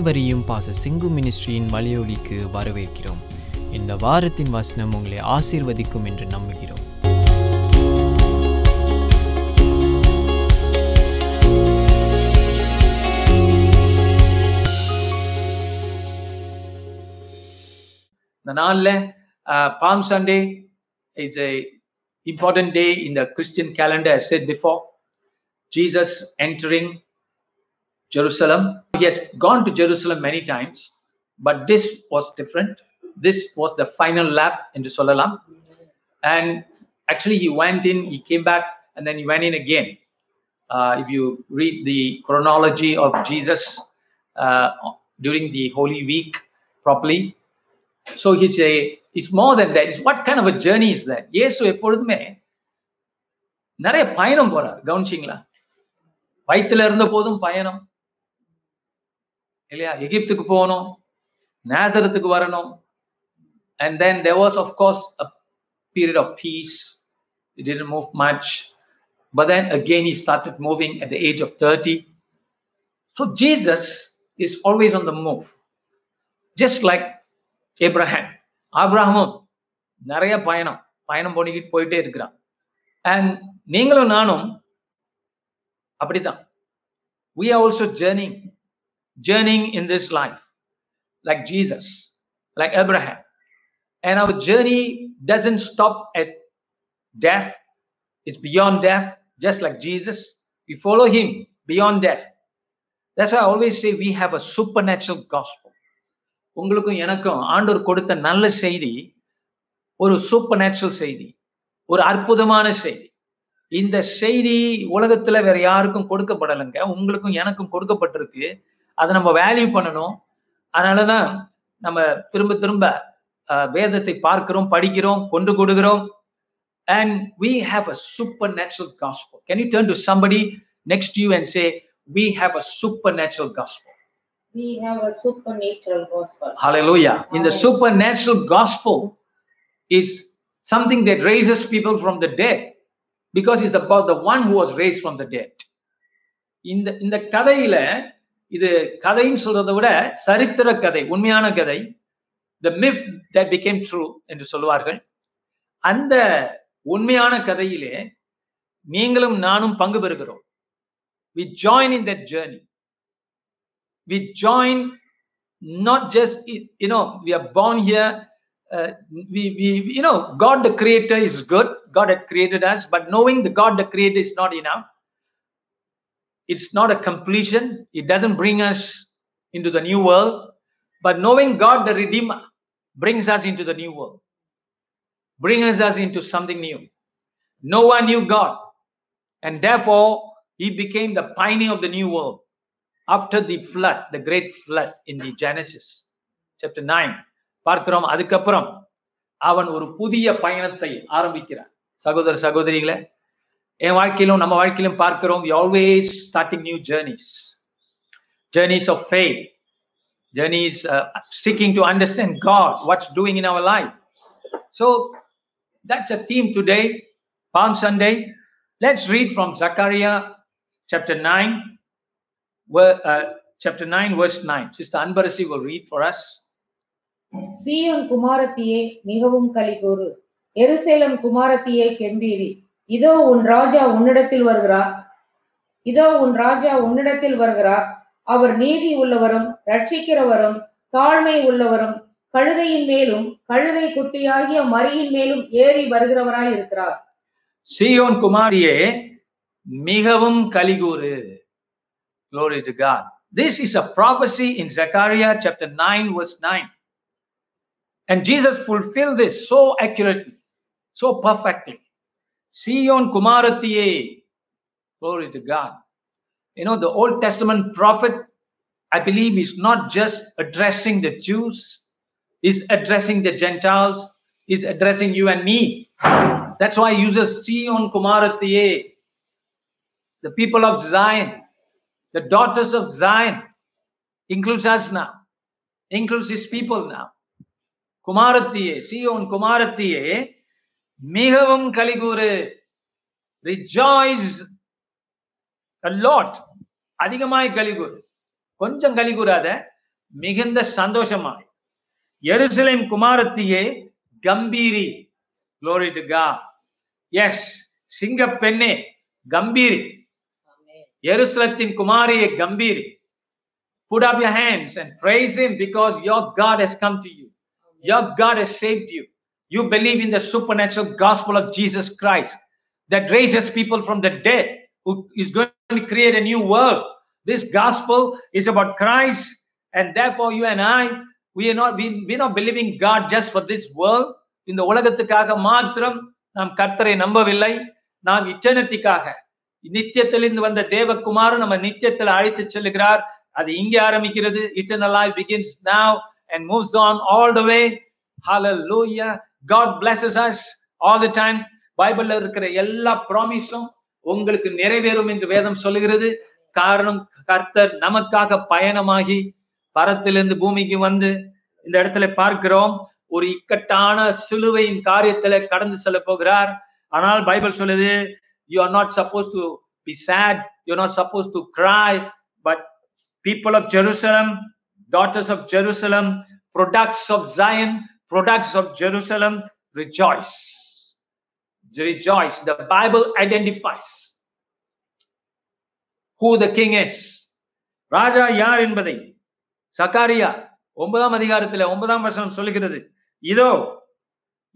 அனைவரையும் பாஸ்டர் செங்கு மினிஸ்ட்ரியின் மலையொலிக்கு வரவேற்கிறோம். இந்த வாரத்தின் வசனம் உங்களை ஆசீர்வதிக்கும் என்று நம்புகிறோம். இந்த நாளில் bomb Sunday is a important day in the Christian calendar. As said before, Jesus entering Jerusalem. He has gone to Jerusalem many times, but this was different. This was the final lap into Solalam. And actually he went in, he came back, and then he went in again. If you read the chronology of Jesus during the Holy Week properly, so it's more than that. It's what kind of a journey is that? Yesu epodhume nare payanam pora gaunchinga. Vayithila irundha podum payanam இல்லையா? எகிப்துக்கு போகணும், நாசரத்துக்கு வரணும். And then there was of course a period of peace. He didn't move much. But then again he started moving at the age of 30. So Jesus is always on the move. Just like Abraham. ஆபிரகாமும் நிறைய பயணம் பண்ணிக்கிட்டு போயிட்டே இருக்கிறான். And நீங்களும் நானும் அப்படிதான். We are also journeying in this life, like Jesus, like Abraham. And our journey doesn't stop at death. It's beyond death. Just like Jesus, we follow him beyond death. That's why I always say we have a supernatural gospel. Ungalukkum enakkum aandur kodutha nalla seidhi oru supernatural seidhi, oru arpudhamana seidhi. இந்த செய்தி உலகத்துல வேற யாருக்கும் கொடுக்கப்படலைங்க, உங்களுக்கும் எனக்கும் கொடுக்கப்பட்டிருக்கு. அதை நம்ம வேல்யூ பண்ணணும். அதனாலதான் நம்ம திரும்ப திரும்ப வேதத்தை பார்க்கிறோம், படிக்கிறோம், கொண்டு கொடுக்கிறோம். And we have a supernatural gospel. Can you turn to somebody next to you and say, we have a supernatural gospel? We have a supernatural gospel. Hallelujah. In the supernatural gospel is something that raises people from the dead, because it's about the one who was raised from the dead. In the கதையில, இது கதைன்னு சொல்றதை விட சரித்திர கதை, உண்மையான கதை, the myth that became true என்று சொல்வார்கள். அந்த உண்மையான கதையிலே நீங்களும் நானும் பங்கு பெறுகிறோம். We join in that journey. We join not just, we are born here. We God the creator is good. God had created us, but knowing the God the creator is not enough. It's not a completion. It doesn't bring us into the new world. But knowing God the Redeemer brings us into the new world, brings us into something new. No one knew God, and therefore he became the pioneer of the new world after the flood, the great flood in the Genesis chapter 9 பார்க்கிறோம். அதுக்கப்புறம் அவன் ஒரு புதிய பயணத்தை ஆரம்பிக்கிறான். சகோதர சகோதரிகளே, என் வாழ்க்கையிலும் நம்ம வாழ்க்கையிலும் பார்க்கிறோம். we always starting new journeys of faith, journeys seeking to understand God, what's doing in our life. So that's a theme today, Palm Sunday. Let's read from Zachariah chapter 9 verse 9. Sister Anbarasi will read for us. சீயோன் குமாரத்தியே மிகவும் களிகூறு, எருசலேம் குமாரத்தியே கெம்பீரி. இதோ உன் ராஜா உன்னிடத்தில் வருகிறார், இதோ உன் ராஜா உன்னிடத்தில் வருகிறார். அவர் நீதி உள்ளவரும் ரட்சிக்கிறவரும் தாழ்மை உள்ளவரும், கழுதையின் மேலும் கழுதை குட்டியாகிய மரியின் மேலும் ஏறி வருகிறவராய் இருக்கிறார். சீயோன் குமாரியே மிகவும் களிகூறு. Glory to God. This is a prophecy in Zechariah chapter 9 verse 9. And Jesus fulfilled this so accurately, so perfectly. Sion Kumaratiye. Glory to God. The Old Testament prophet, I believe, is not just addressing the Jews, is addressing the Gentiles, is addressing you and me. That's why he uses Sion Kumaratiye. The people of Zion, the daughters of Zion, includes us now, includes his people now. குமாரத்தியே, சீயோன் குமாரத்தியே மிகவும் களிகூறு. Rejoice a lot. அதிகமாய் களிகூறு. கொஞ்சம் களிகூறாத, மிகுந்த சந்தோஷமாய், எருசலேம் குமாரத்தியே கம்பீரி. Glory to God. Yes, சிங்க பெண்ணே கம்பீரி, எருசலேத்தின் குமாரியே கம்பீரி. Put up your hands and praise him because your God has come to you. Your God has saved you. You believe in the supernatural gospel of Jesus Christ that raises people from the dead, who is going to create a new world. This gospel is about Christ, and therefore you and I, we are not believing God just for this world. In the உலகத்துக்காக மாத்திரம் நாம் கர்த்தரை நம்பவில்லை, நாம் eternity-க்காக. நித்தியத்திலிருந்து வந்த தேவகுமாரன் நம்ம நித்தியத்தில் அழைத்து செல்கிறார். அது இங்கே ஆரம்பிக்கிறது. Eternal life begins now and moves on all the way. Hallelujah. God blesses us all the time. பைபிள்ல இருக்கிற எல்லா ப்ராமிஸும் உங்களுக்கு நிறைவேறும் என்று வேதம் சொல்லுகிறது. காரணம், கர்த்தர் நமக்காக பயணமாகி பரத்திலிருந்து பூமிக்கு வந்து இந்த இடத்துல பார்க்கிறோம், ஒரு இக்கட்டான சிலுவையின் காரியத்துல கடந்து செல்ல போகிறார். ஆனால் பைபிள் சொல்லுது, you are not supposed to be sad, you are not supposed to cry, but people of Jerusalem, daughters of Jerusalem, products of Zion, products of Jerusalem, rejoice. The Bible identifies who the king is. ராஜா யார் என்பதை சகாரியா 9ஆம் அதிகாரத்தில் 9ஆம் வசனம் சொல்லுகிறது. இதோ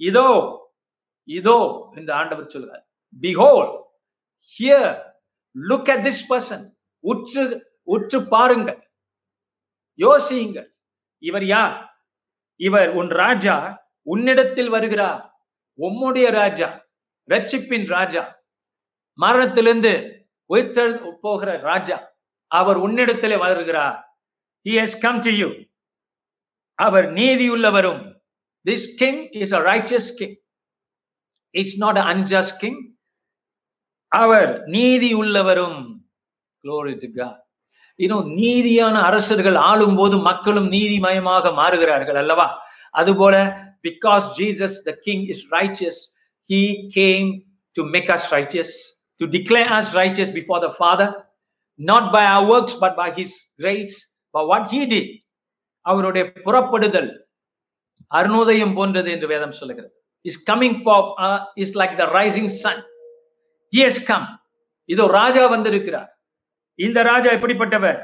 இதோ இதோ என்று ஆண்டவர் சொல்கிறார். Behold, here, look at this person. உற்று பாருங்கள், யோசியுங்கள், இவர் யார்? இவர் உன் ராஜா, உன்னிடத்தில் வருகிறார், உம்முடைய ராஜா, இரட்சிப்பின் ராஜா, மரணத்திலிருந்து போகிற ராஜா. அவர் உன்னிடத்திலே வருகிறார். He has come to you. Our நீதியுள்ளவரும். This king is a righteous king. It's not an unjust king. அவர் நீதியுள்ளவரும். Glory to God. நீதியான அரசர்கள் ஆளும் போது மக்களும் நீதிமயமாக மாறுகிறார்கள் அல்லவா? அதுபோல because Jesus the king is righteous, he came to make us righteous, to declare us righteous before the Father, not by our works but by his grace, by what he did. அவருடைய புறப்படுதல் அருணோதயம் போன்றது என்று வேதம் சொல்லுகிறது. Is coming for is like the rising sun. He has come. இதோ ராஜா வந்திருக்கிறார். இந்த ராஜா எப்படிப்பட்டவர்?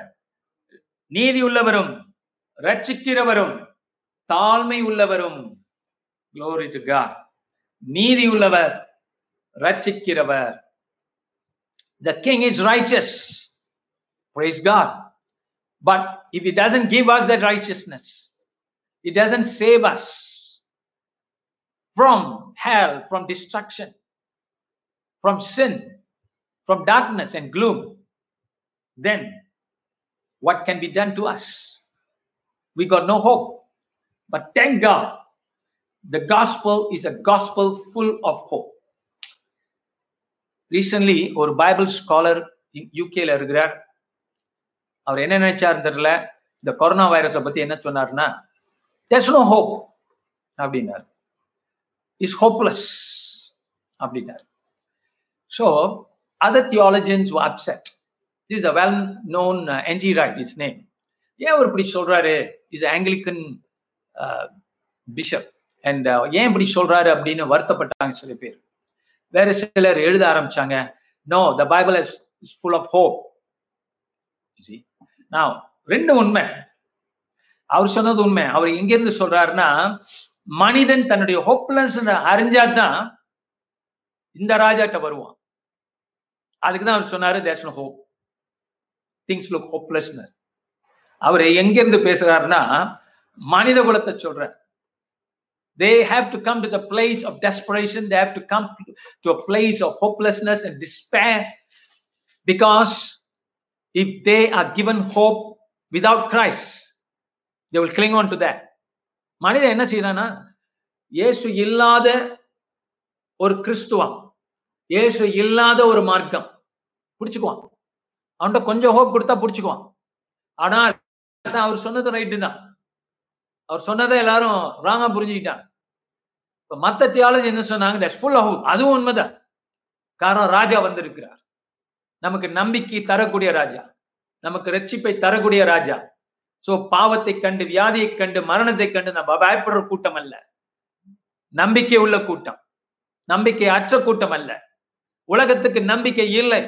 நீதி உள்ளவரும், ரட்சிக்கிறவரும், தாழ்மை உள்ளவரும். Glory to God. நீதி உள்ளவர், ரட்சிக்கிறவர். The king is righteous. Praise God. But if he doesn't give us that righteousness, he doesn't save us from hell, from destruction, from sin, from darkness and gloom, then what can be done to us? We got no hope. But thank God, the gospel is a gospel full of hope. Recently, a Bible scholar in UK இருக்கிறார். அவர் என்ன நினைச்சார் தெரியல, இந்த corona வைரஸை பத்தி என்ன சொன்னார்னா, there's no hope அப்படின்னார். இஸ் ஹோப்லெஸ் அப்படின்னார். So other theologians were upset. This is a well-known N.G. Wright, his name. ஏன் அவர் இப்படி சொல்றாரு? Is Anglican bishop. அண்ட் ஏன் இப்படி சொல்றாரு அப்படின்னு வருத்தப்பட்டாங்க சில பேர். வேற சிலர் எழுத ஆரம்பிச்சாங்க, no the Bible is full of hope. Now, ரெண்டு உண்மை. அவர் சொன்னது உண்மை. அவர் எங்க இருந்து சொல்றாருன்னா, மனிதன் தன்னுடைய ஹோப்லெஸ் அறிஞ்சாதான் இந்த ராஜாட்ட வருவான். அதுக்குதான் அவர் சொன்னாரு, there's no hope. Things look hopeless. அவர் எங்க இருந்து பேசுறாருன்னா, மனித குலத்தை சொல்ற. They have to come to the place of desperation. They have to come to a place of hopelessness and despair, because if they are given hope without Christ, they will cling on to that. மனிதன் என்ன செய்யறானா, இயேசு இல்லாத ஒரு கிறிஸ்துவம், இயேசு இல்லாத ஒரு மார்க்கம் பிடிச்சுக்குவான். அவன்கிட்ட கொஞ்சம் ஹோப் கொடுத்தா பிடிச்சுக்குவான். ஆனால் அவர் சொன்னது ரைட்டு தான். அவர் சொன்னதை எல்லாரும் ராங்கா புரிஞ்சுக்கிட்டாங்க. இப்ப மத்த தியாலஜி என்ன சொன்னாங்க, அதுவும் உண்மைதான். காரணம், ராஜா வந்திருக்கிறார். நமக்கு நம்பிக்கை தரக்கூடிய ராஜா, நமக்கு ரட்சிப்பை தரக்கூடிய ராஜா, சோ பாவத்தை கண்டு, வியாதியை கண்டு, மரணத்தை கண்டு நம்ம பயப்படுற கூட்டம் அல்ல, நம்பிக்கை உள்ள கூட்டம், நம்பிக்கை அற்ற கூட்டம் அல்ல. உலகத்துக்கு நம்பிக்கை இல்லை,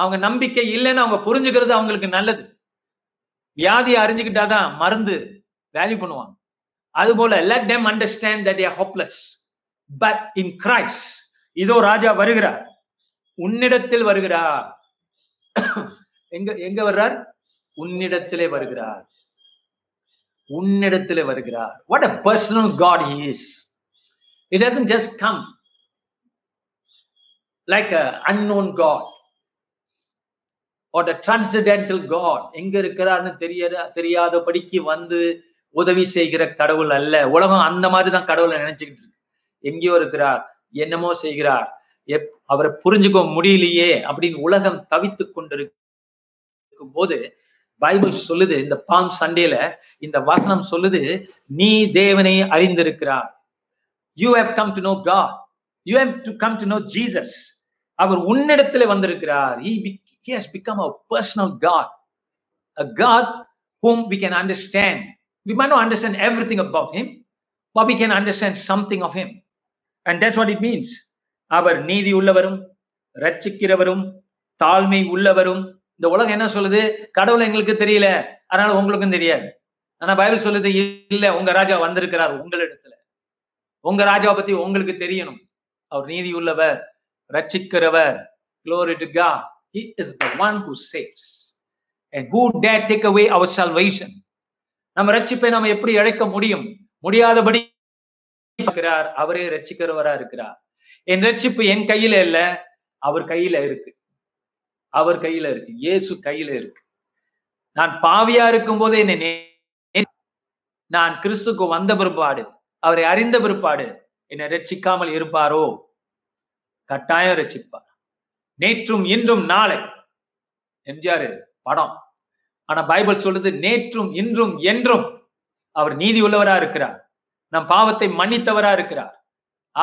அவங்க நம்பிக்கை இல்லைன்னு அவங்க புரிஞ்சுக்கிறது அவங்களுக்கு நல்லது. வியாதியை அறிஞ்சுக்கிட்டாதான் மருந்து வேல்யூ பண்ணுவாங்க. அதுபோல let them understand that they are hopeless but in Christ. இதோ ராஜா வருகிறார், உன்னிடத்தில் வருகிறார். எங்க வர்றார்? உன்னிடத்திலே வருகிறார், உன்னிடத்திலே வருகிறார். What a personal God he is. It doesn't just come like an unknown God or the transcendental God. எங்க இருக்கிறார்னு தெரியாதபடிக்கு வந்து உதவி செய்கிற கடவுள் அல்ல. உலகம் அந்த மாதிரிதான் கடவுளை நினைச்சுக்கிட்டு இருக்கு. எங்கேயோ இருக்கிறார், என்னமோ செய்கிறார், அவரை புரிஞ்சுக்க முடியலையே அப்படின்னு உலகம் தவித்து கொண்டிருக்கும் போது பைபிள் சொல்லுது, இந்த பாம் சண்டேல இந்த வசனம் சொல்லுது, நீ தேவனை அறிந்திருக்கிறார். You have come to know God. You have to come to know Jesus. அவர் உன்னிடத்துல வந்திருக்கிறார். He has become a personal God, a God whom we can understand. We might not understand everything about him, but we can understand something of him. And that's what it means. அவர் நீதி உள்ளவரும் ரட்சிக்கிறவரும் தாழ்மை உள்ளவரும். இந்த உலகம் என்ன சொல்லுது? கடவுள் எங்களுக்கு தெரியல, அதனால உங்களுக்கும் தெரியாது. ஆனா பைபிள் சொல்லுது, இல்ல, உங்க ராஜா வந்திருக்கிறார் உங்களிடத்துல. உங்க ராஜாவை பத்தி உங்களுக்கு தெரியணும். அவர் நீதி உள்ளவர், ரட்சிக்கிறவர். Glory to God. He is the one who saves. And who dare take away our salvation? நம்ம ரட்சிப்பை நாம எப்படி இழக்க முடியும்? முடியாதபடி அவரே ரட்சிக்கிறவரா இருக்கிறார். என் ரட்சிப்பு என் கையில இல்ல, அவர் கையில இருக்கு, அவர் கையில இருக்கு, இயேசு கையில இருக்கு. நான் பாவியா இருக்கும் போது என்னை, நான் கிறிஸ்துக்கு வந்த பிற்பாடு, அவரை அறிந்த பிற்பாடு என்னை ரட்சிக்காமல் இருப்பாரோ? கட்டாயம் ரட்சிப்பார். நேற்றும் இன்றும் நாளை, எம்ஜிஆர் படம். ஆனா பைபிள் சொல்றது, நேற்றும் இன்றும் என்றும் அவர் நீதி உள்ளவரா இருக்கிறார், நம் பாவத்தை மன்னித்தவரா இருக்கிறார்.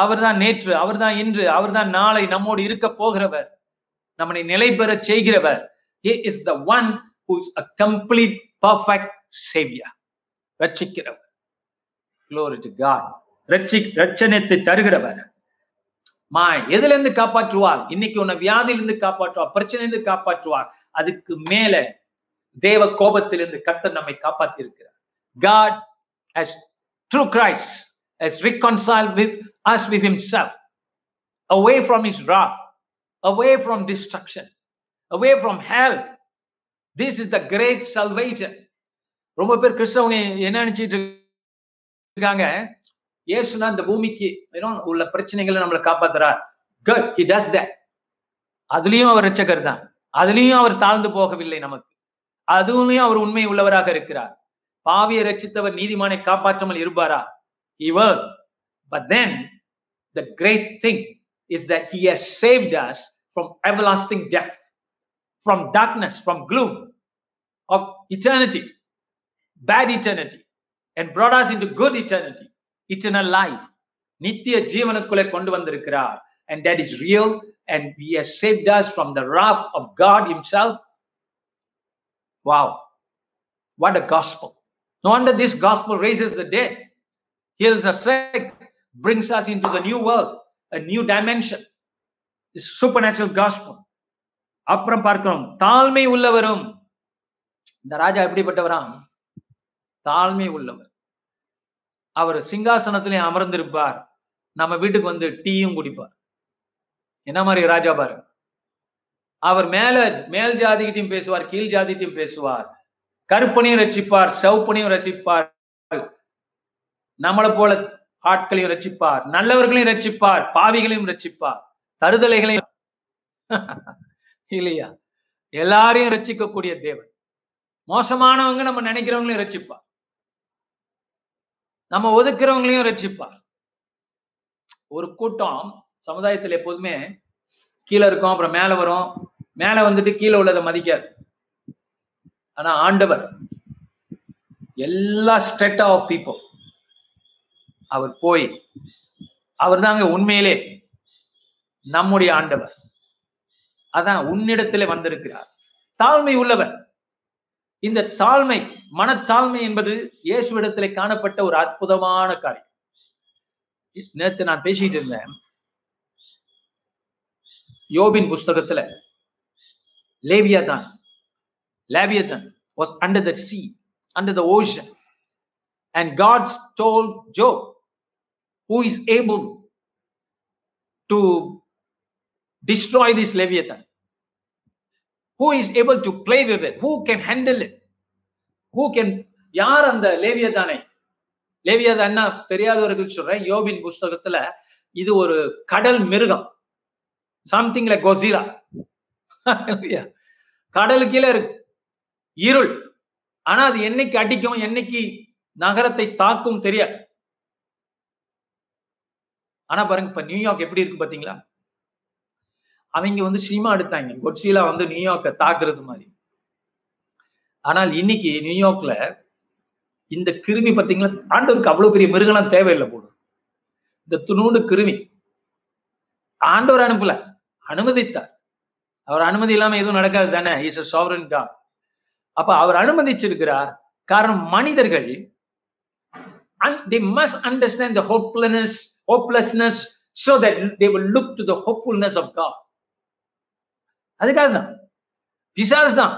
அவர் தான் நேற்று, அவர் தான் இன்று, அவர் தான் நாளை, நம்மோடு இருக்க போகிறவர், நம்மை நிலை பெற செய்கிறவர். He is the one who is a complete perfect savior. ரட்சிக்கிறவர். Glory to God. ரட்சணத்தை தருகிறவர். எதுல இருந்து காப்பாற்றுவார்? இன்னைக்கு உன்னை வியாதியிலிருந்து காப்பாற்றுவார், பிரச்சனையிலிருந்து காப்பாற்றுவார். அதுக்கு மேல தேவ கோபத்திலிருந்து கர்த்தர் நம்மை காப்பாற்றி இருக்கிறார். God has through Christ has reconciled with us with himself, away from his wrath, away from destruction, away from hell. This is the great salvation. ரொம்ப பேர் கிறிஸ்தவங்க என்ன நினைச்சிட்டு இருக்காங்க, இயேசுனா இந்த பூமிக்கு உள்ள பிரச்சனைகளை நம்மளை காப்பாத்துறார். Good, he does that. அதுலயும் அவர் ரட்சகர் தான், அதுலயும் அவர் தாழ்ந்து போகவில்லை நமக்கு, அதுலயும் அவர் உண்மை உள்ளவராக இருக்கிறார். பாவியை ரட்சித்தவர் நீதிமானை காப்பாற்றாமல் இருப்பாரா? He will. But then the great thing is that he has saved us from everlasting death, from darkness, from gloom of eternity, bad eternity, and brought us into good eternity, eternal life, நித்திய ஜீவனுக்குள்ளே கொண்டு வந்திருக்கிறார். And that is real. And he has saved us from the wrath of God himself. Wow, what a gospel. No wonder this gospel raises the dead, heals the sick, brings us into the new world, a new dimension. This supernatural gospel. அப்புறம் பார்க்கிறோம், தாழ்மை உள்ளவரும். இந்த ராஜா எப்படிப்பட்டவராம்? தாழ்மை உள்ளவர். அவர் சிங்காசனத்திலே அமர்ந்திருப்பார், நம்ம வீட்டுக்கு வந்து டீயும் குடிப்பார். என்ன மாதிரி ராஜா பாருங்க. அவர் மேல் ஜாதிகிட்டையும் பேசுவார், கீழ் ஜாதிகிட்டையும் பேசுவார். கருப்பனையும் ரட்சிப்பார், சவுப்பனையும் ரட்சிப்பார், நம்மளை போல ஆட்களையும் ரட்சிப்பார், நல்லவர்களையும் ரட்சிப்பார், பாவிகளையும் ரட்சிப்பார், தருதலைகளையும் இல்லையா, எல்லாரையும் ரட்சிக்கக்கூடிய தேவன். மோசமானவங்க நம்ம நினைக்கிறவங்களையும் ரட்சிப்பார், நம்ம ஒதுக்குறவங்களையும் ரட்சிப்பார். ஒரு கூட்டம் சமுதாயத்தில் எப்போதுமே கீழே இருக்கும், அப்புறம் மேல வரும், மேல வந்துட்டு கீழே உள்ளதை மதிக்காது. ஆனா ஆண்டவர் எல்லா ஸ்ட்ரெட்டா ஆஃப் பீப்புள் அவர் போய், அவர் தாங்க உண்மையிலே நம்முடைய ஆண்டவர். அதான் உன்னிடத்திலே வந்திருக்கிறார், தாழ்மை உள்ளவர். இந்த தாழ்மை மனத்தாழ்மை என்பது இயேசுவிடத்திலே காணப்பட்ட ஒரு அற்புதமான காரியம். நேற்று நான் பேசிட்டு இருந்தேன், யோபின் புஸ்தகத்துல Leviathan was under the sea, under the ocean, and God told Job, who is able to destroy this Leviathan, who is able to play with it, who can handle it, who can, யார் அந்த Leviathan தெரியாதவர்கள் சொல்றேன். யோபின் புஸ்தகத்துல இது ஒரு கடல் மிருகம், something like Godzilla, கடலு கீழே இருக்கு, இருள். ஆனா அது என்னைக்கு அடிக்கும், என்னைக்கு நகரத்தை தாக்கும் தெரியாது. ஆனா பாருங்க, இப்ப நியூயார்க் எப்படி இருக்கு பாத்தீங்களா? அவங்க வந்து சினிமா எடுத்தாங்க, கொட்சிலா வந்து நியூயார்க்க தாக்குறது மாதிரி. ஆனால் இன்னைக்கு நியூயார்க்ல இந்த கிருமி பாத்தீங்களா, ஆண்டவருக்கு அவ்வளவு பெரிய மிருகலாம் தேவையில்லை போடும். இந்த துணூண்டு கிருமி ஆண்டவர் அனுப்பல, அனுமதித்தார். அவர் அனுமதி இல்லாம எதுவும் நடக்காது தானே, இஸ் எ சாவரன் காட். அப்ப அவர் அனுமதிச்சிருக்கிறார். காரணம், மனிதர்கள் they must understand the hopelessness so that they will look to the hopefulness of God. அதுக்காக தான் பிசாசு தான்.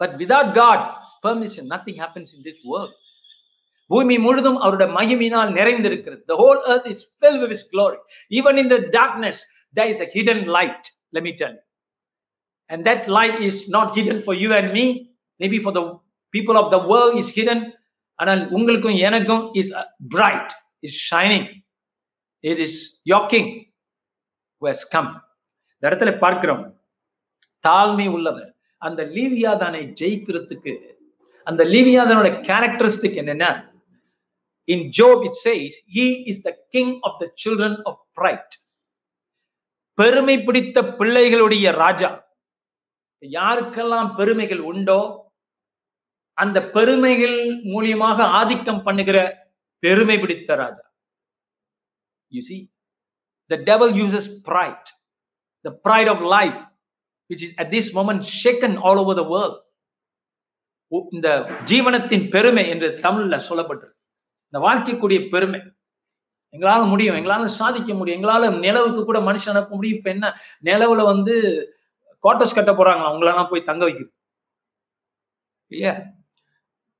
But without God permission nothing happens in this world. பூமி முழுதும் அவருடைய மகிமையினால் நிறைந்திருக்கிறது. The whole earth is filled with his glory. Even in the darkness there is a hidden light. Let me tell you, and that light is not hidden for you and me. Maybe for the people of the world is hidden, and ungalkum enakkum is bright, is shining. It is your King who has come. இடத்துல பார்க்கிறோம், தாழ்மை உள்ளவர் அந்த லீவியாதானை ஜெயிக்கிறதுக்கு. அந்த லீவியாதானோட characteristic என்னன்னா, in Job it says he is the king of the children of pride. பெருமை பிடித்த பிள்ளைகளுடைய ராஜா. யாருக்கெல்லாம் பெருமைகள் உண்டோ அந்த பெருமைகள் மூலியமாக ஆதிக்கம் பண்ணுகிற பெருமை பிடித்த ராஜா. You see, the devil uses pride, the pride of life, which is at this moment shaken all over the world. இந்த ஜீவனத்தின் பெருமை என்று தமிழ்ல சொல்லப்பட்டிருக்கு. இந்த வாழ்க்கைக்குரிய பெருமை, எங்களால முடியும், எங்களால சாதிக்க முடியும், எங்களால நிலவுக்கு கூட மனுஷன் அனுப்ப முடியும். இப்ப என்ன நிலவுல வந்து குவார்டர்ஸ் கட்ட போறாங்களா, உங்களெல்லாம் போய் தங்க வைக்கிறது இல்லையா?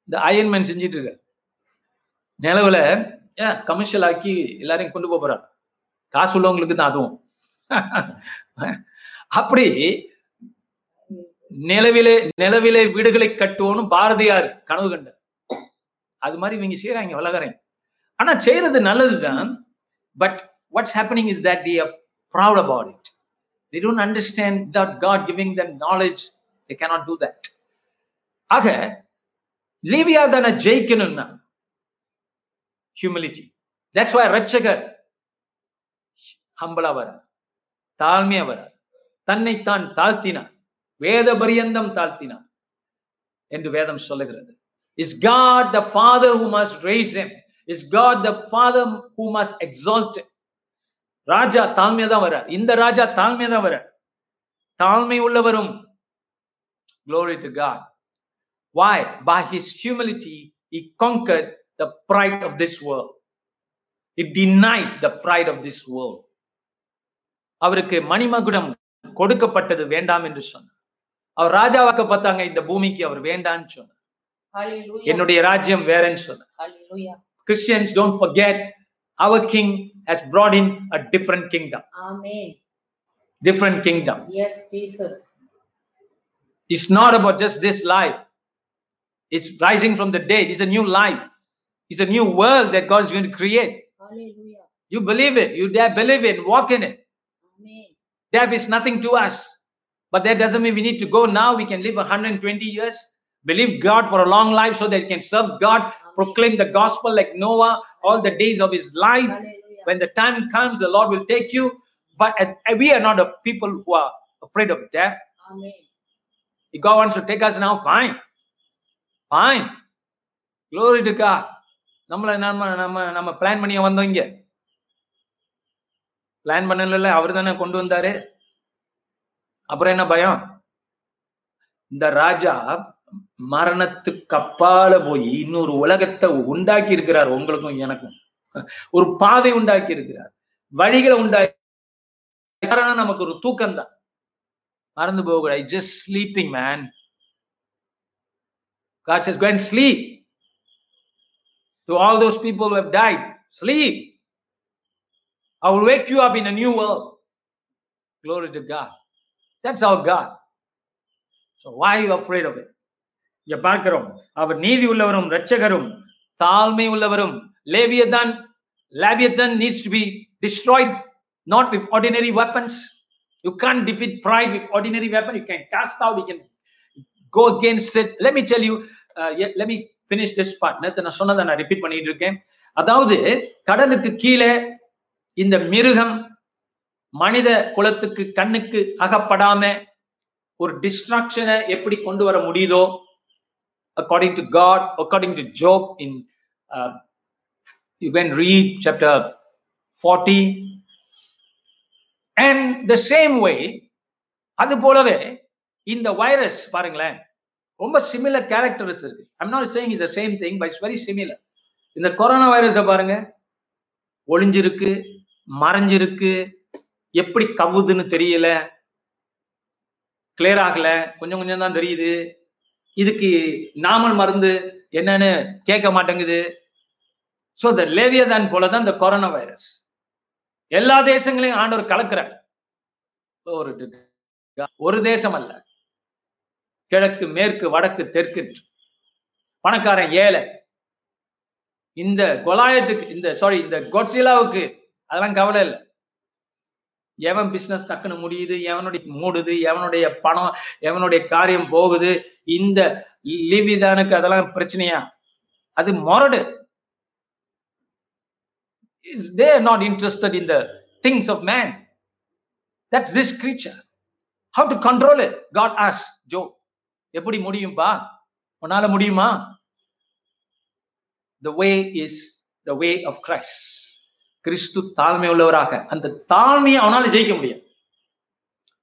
இந்த அயன்மேன் செஞ்சிட்டு இருக்க நிலவுல கமர்ஷியல் ஆக்கி எல்லாரையும் கொண்டு போறாங்க. காசு உள்ளவங்களுக்கு தான் அதுவும். அப்படி நிலவிலே வீடுகளை கட்டுவோன்னு பாரதியார் கனவு கண்டார். அது மாதிரி இவங்க செய்யறாங்க வளகரைங்க. ஆனா செய்யறது நல்லதுதான். But what's happening is that they are proud about it. They don't understand without God giving them knowledge they cannot do that. ஆக லீவியாதானை ஜெயிக்கணும்னா ஹியூமிலிட்டி. தட்ஸ் வை ரட்சகர் ஹம்பலா வரார், தாழ்மையா வரார், தன்னைத்தான் தாழ்த்தினார், வேத பரியந்தம் தாழ்த்தினார் என்று வேதம் சொல்லுகிறது. Is God the father who must raise him. Is God the Father who must exalt him. ராஜா தாழ்மையா தான் வர, இந்த ராஜா தாழ்மையா தான் வர, தாழ்மை உள்ளவரும். Glory to God. Why? By his humility he conquered the pride of this world. He denied the pride of this world. அவருக்கு மணிமகுடம் கொடுக்கப்பட்டது வேண்டாம் என்று சொன்னார். அவர் ராஜாவாக்க பார்த்தாங்க, இந்த பூமிக்கு அவர் வேண்டான்னு சொன்னார். ஹalleluya. என்னுடைய ராஜ்யம் வேறன்னு சொன்னார். ஹalleluya. Christians, don't forget our King has brought in a different kingdom. Amen. Different kingdom. Yes, Jesus. It's not about just this life. It's rising from the dead. It's a new life. It's a new world that God is going to create. Hallelujah. You believe it. You dare believe it. Walk in it. Amen. Death is nothing to us. But that doesn't mean we need to go now. We can live 120 years. Believe God for a long life so that you can serve God. Proclaim the gospel like Noah all the days of his life. Hallelujah. When the time comes, the Lord will take you. But we are not a people who are afraid of death. Amen. If God wants to take us now, fine, fine. Glory to God. Namma plan panniya vandinga. Plan pannala, avaru thana kondu vandare. Apra enna bayam? இந்த ராஜா மரணத்துக்கு அப்பால போய் இன்னொரு உலகத்தை உண்டாக்கி இருக்கிறார். உங்களுக்கும் எனக்கும் ஒரு பாதை உண்டாக்கி இருக்கிறார், வழிகளை உண்டாக்கி. நமக்கு ஒரு தூக்கம் தான், மறந்து போக. I just sleeping man, God says, go and sleep. To all those people who have died, sleep. I will wake you up in a new world. Glory to God. That's our God. So why are you afraid of it? You பார்க்கிறோம், அவர் நீதி உள்ளவரும் இரட்சகரும் தாழ்மை உள்ளவரும். Leviathan needs to be destroyed, not with ordinary weapons. You can't defeat pride with ordinary weapon. You can cast out, you can go against it. Let me tell you, let me finish this part. நான் சொன்னதை நான் repeat பண்ணிட்டு இருக்கேன். அதாவது கடலுக்கு கீழே இந்த மிருகம் மனித குலத்துக்கு கண்ணுக்கு அகப்படாம ஒரு டிஸ்ட்ராக்ஷனை எப்படி கொண்டு வர முடியுதோ, according to God, according to Job, in you can read chapter 40. And the same way, அது போலவே இந்த வைரஸ் பாருங்களேன், ரொம்ப சிமிலர் கேரக்டர்ஸ் இருக்கு. I'm not saying is the same thing, but it's very similar. இந்த கொரோனா வைரஸை பாருங்க, ஒளிஞ்சிருக்கு, மறைஞ்சிருக்கு, எப்படி கவுதுன்னு தெரியல, கிளியர் ஆகல, கொஞ்சம் கொஞ்சம் தான் தெரியுது. இதுக்கு நாமல் மருந்து என்னன்னு கேட்க மாட்டேங்குது. ஸோ த லேவியதான் போலதான் இந்த கொரோனா வைரஸ் எல்லா தேசங்களையும் ஆண்டவர் கலக்கிறார். ஒரு தேசம் அல்ல, கிழக்கு மேற்கு வடக்கு தெற்கு, பணக்காரன் ஏழை. இந்த கொலாயத்துக்கு இந்த கொட்சிலாவுக்கு அதெல்லாம் கவலை இல்லை. எவன் பிசினஸ் டக்குன்னு முடியுது, எவனுடைய மூடுது, எவனுடைய பணம், எவனுடைய காரியம் போகுது, இந்த லிவிதானுக்கு அதெல்லாம் பிரச்சனையா? அது மொரடு. They are not interested in the things of man. That's this creature. How to control it? God asked Job, எப்படி முடியும்பா, உன்னால முடியுமா? The way is the way of Christ. கிறிஸ்து தாழ்மை உள்ளவராக, அந்த தாழ்மையை அவனால ஜெயிக்க முடியும்.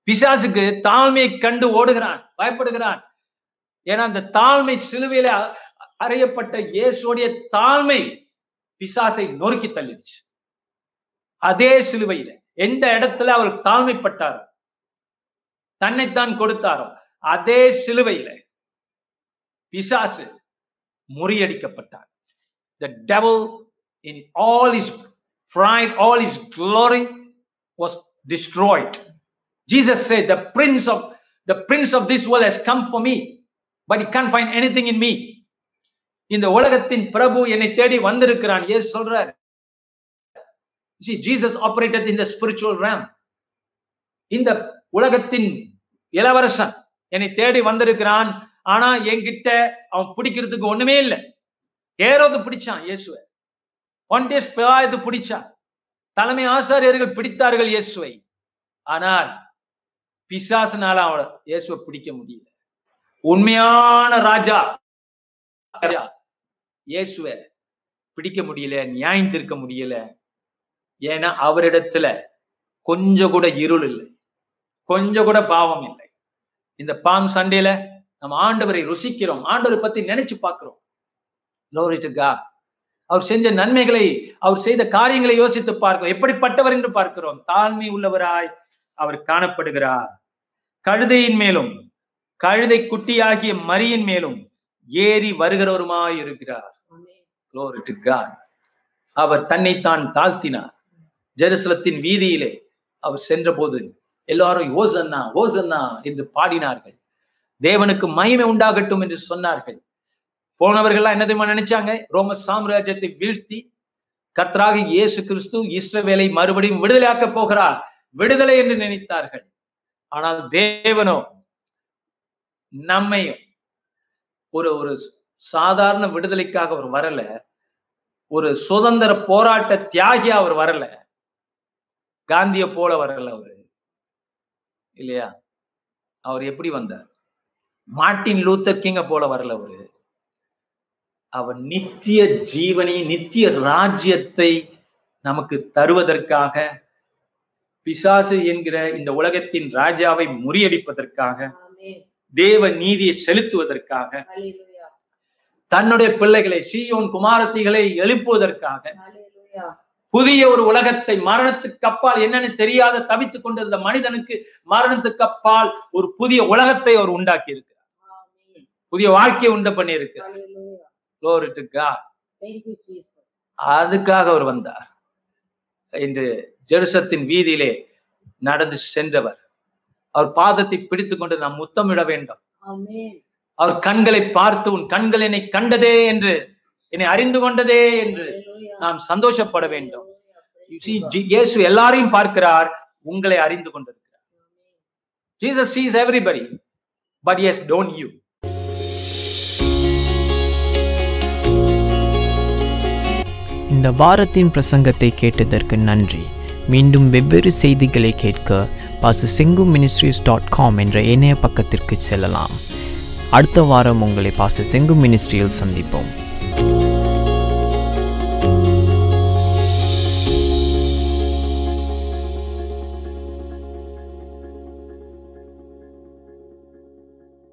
பிசாசுக்கு தாழ்மையை கண்டு ஓடுகிறான், பயப்படுகிறான். ஏன்னா அந்த தாழ்மை, சிலுவையில அறையப்பட்ட இயேசுடைய தாழ்மை பிசாசை நொறுக்கி தள்ளிடுச்சு. அதே சிலுவையில எந்த இடத்துல அவர் தாழ்மைப்பட்டாரோ, தன்னைத்தான் கொடுத்தாரோ, அதே சிலுவையில பிசாசு முறியடிக்கப்பட்டார். The devil in all his pride, all his glory was destroyed. Jesus said, the prince of this world has come for me, but he can't find anything in me. இந்த உலகத்தின் பிரபு என்னை தேடி வந்திருக்கிறான் இயேசு சொல்றார். See, Jesus operated in the spiritual realm. இந்த உலகத்தின் இளவரசன் என்னை தேடி வந்திருக்கிறான், ஆனா என்கிட்ட அவன் பிடிக்கிறதுக்கு ஒண்ணுமே இல்லை. ஏரோது பிடிச்சான் இயேசுவை, ஒன்டேஸ் பிலாத்து பிடிச்சான், தலைமை ஆசாரியர்கள் பிடித்தார்கள் இயேசுவை. ஆனால் பிசாசுனால அவளை இயேசுவை பிடிக்க முடியல. உண்மையான ராஜா இயேசுவை பிடிக்க முடியல, நியாயம் தீர்க்க முடியல. ஏன்னா அவரிடத்துல கொஞ்சம் கூட இருள் இல்லை, கொஞ்சம் கூட பாவம் இல்லை. இந்த பாம் சண்டேல நம்ம ஆண்டவரை ருசிக்கிறோம், ஆண்டவரை பத்தி நினைச்சு பார்க்கிறோம். அவர் செஞ்ச நன்மைகளை, அவர் செய்த காரியங்களை யோசித்து பார்க்கிறோம், எப்படிப்பட்டவர் என்று பார்க்கிறோம். தாழ்மை உள்ளவராய் அவர் காணப்படுகிறார். கழுதையின் மேலும் கழுதை குட்டியாகிய மரியின் மேலும் ஏறி வருகிறவருமாய் இருக்கிறார். அவர் தன்னைத்தான் தாழ்த்தினார். ஜெருசலத்தின் வீதியிலே அவர் சென்ற போது எல்லாரும் ஓசன்னா ஓசன்னா என்று பாடினார்கள். தேவனுக்கு மகிமை உண்டாகட்டும் என்று சொன்னார்கள். போனவர்கள்லாம் என்ன தெரியுமா நினைச்சாங்க? ரோம சாம்ராஜ்யத்தை வீழ்த்தி கர்த்தராக இயேசு கிறிஸ்து இஸ்ரவேலை மறுபடியும் விடுதலையாக்க போகிறார், விடுதலை என்று நினைத்தார்கள். ஆனால் தேவனோ நம்மையும் ஒரு ஒரு சாதாரண விடுதலைக்காக அவர் வரல, ஒரு சுதந்திர போராட்ட தியாகியா அவர் வரல, காந்திய போல வரல அவரு, இல்லையா? அவர் எப்படி வந்தார்? மார்ட்டின் லூத்தர் கிங்க போல வரல அவரு. அவர் நித்திய ஜீவனை, நித்திய ராஜ்யத்தை நமக்கு தருவதற்காக, பிசாசு என்கிற இந்த உலகத்தின் ராஜாவை முறியடிப்பதற்காக தேவ நீதியை செலுத்துவதற்காக, தன்னுடைய பிள்ளைகளை சீயோன் குமாரத்திகளை எழுப்புவதற்காக, புதிய ஒரு உலகத்தை மரணத்துக்கு அப்பால் என்னன்னு தெரியாத தவித்துக் கொண்டிருந்த மனிதனுக்கு மரணத்துக்கு அப்பால் ஒரு புதிய உலகத்தை அவர் உண்டாக்கி இருக்கிறார், புதிய வாழ்க்கையை உண்டு பண்ணி இருக்கிறார். அதுக்காக அவர் வந்தார். இன்று ஜெருசலத்தின் வீதியிலே நடந்து சென்றவர் அவர் பாதத்தை பிடித்துக் கொண்டு நாம் முத்தமிட வேண்டும். அவர் கண்களை பார்த்து உன் கண்கள் என்னை கண்டதே என்று, என்னை அறிந்து கொண்டதே என்று நாம் சந்தோஷப்பட வேண்டும். இயேசு எல்லாரையும் பார்க்கிறார், உங்களை அறிந்து கொண்டிருக்கிறார். Jesus sees everybody, but yes, don't you. இந்த வாரத்தின் பிரசங்கத்தை கேட்டதற்கு நன்றி. மீண்டும் வெவ்வேறு செய்திகளை கேட்க பாஸ்டர் செங்கு ministries.com என்ற இணைய பக்கத்திற்கு செல்லலாம். அடுத்த வாரம் உங்களை பாஸ்டர் செங்கு மினிஸ்ட்ரியில் சந்திப்போம்.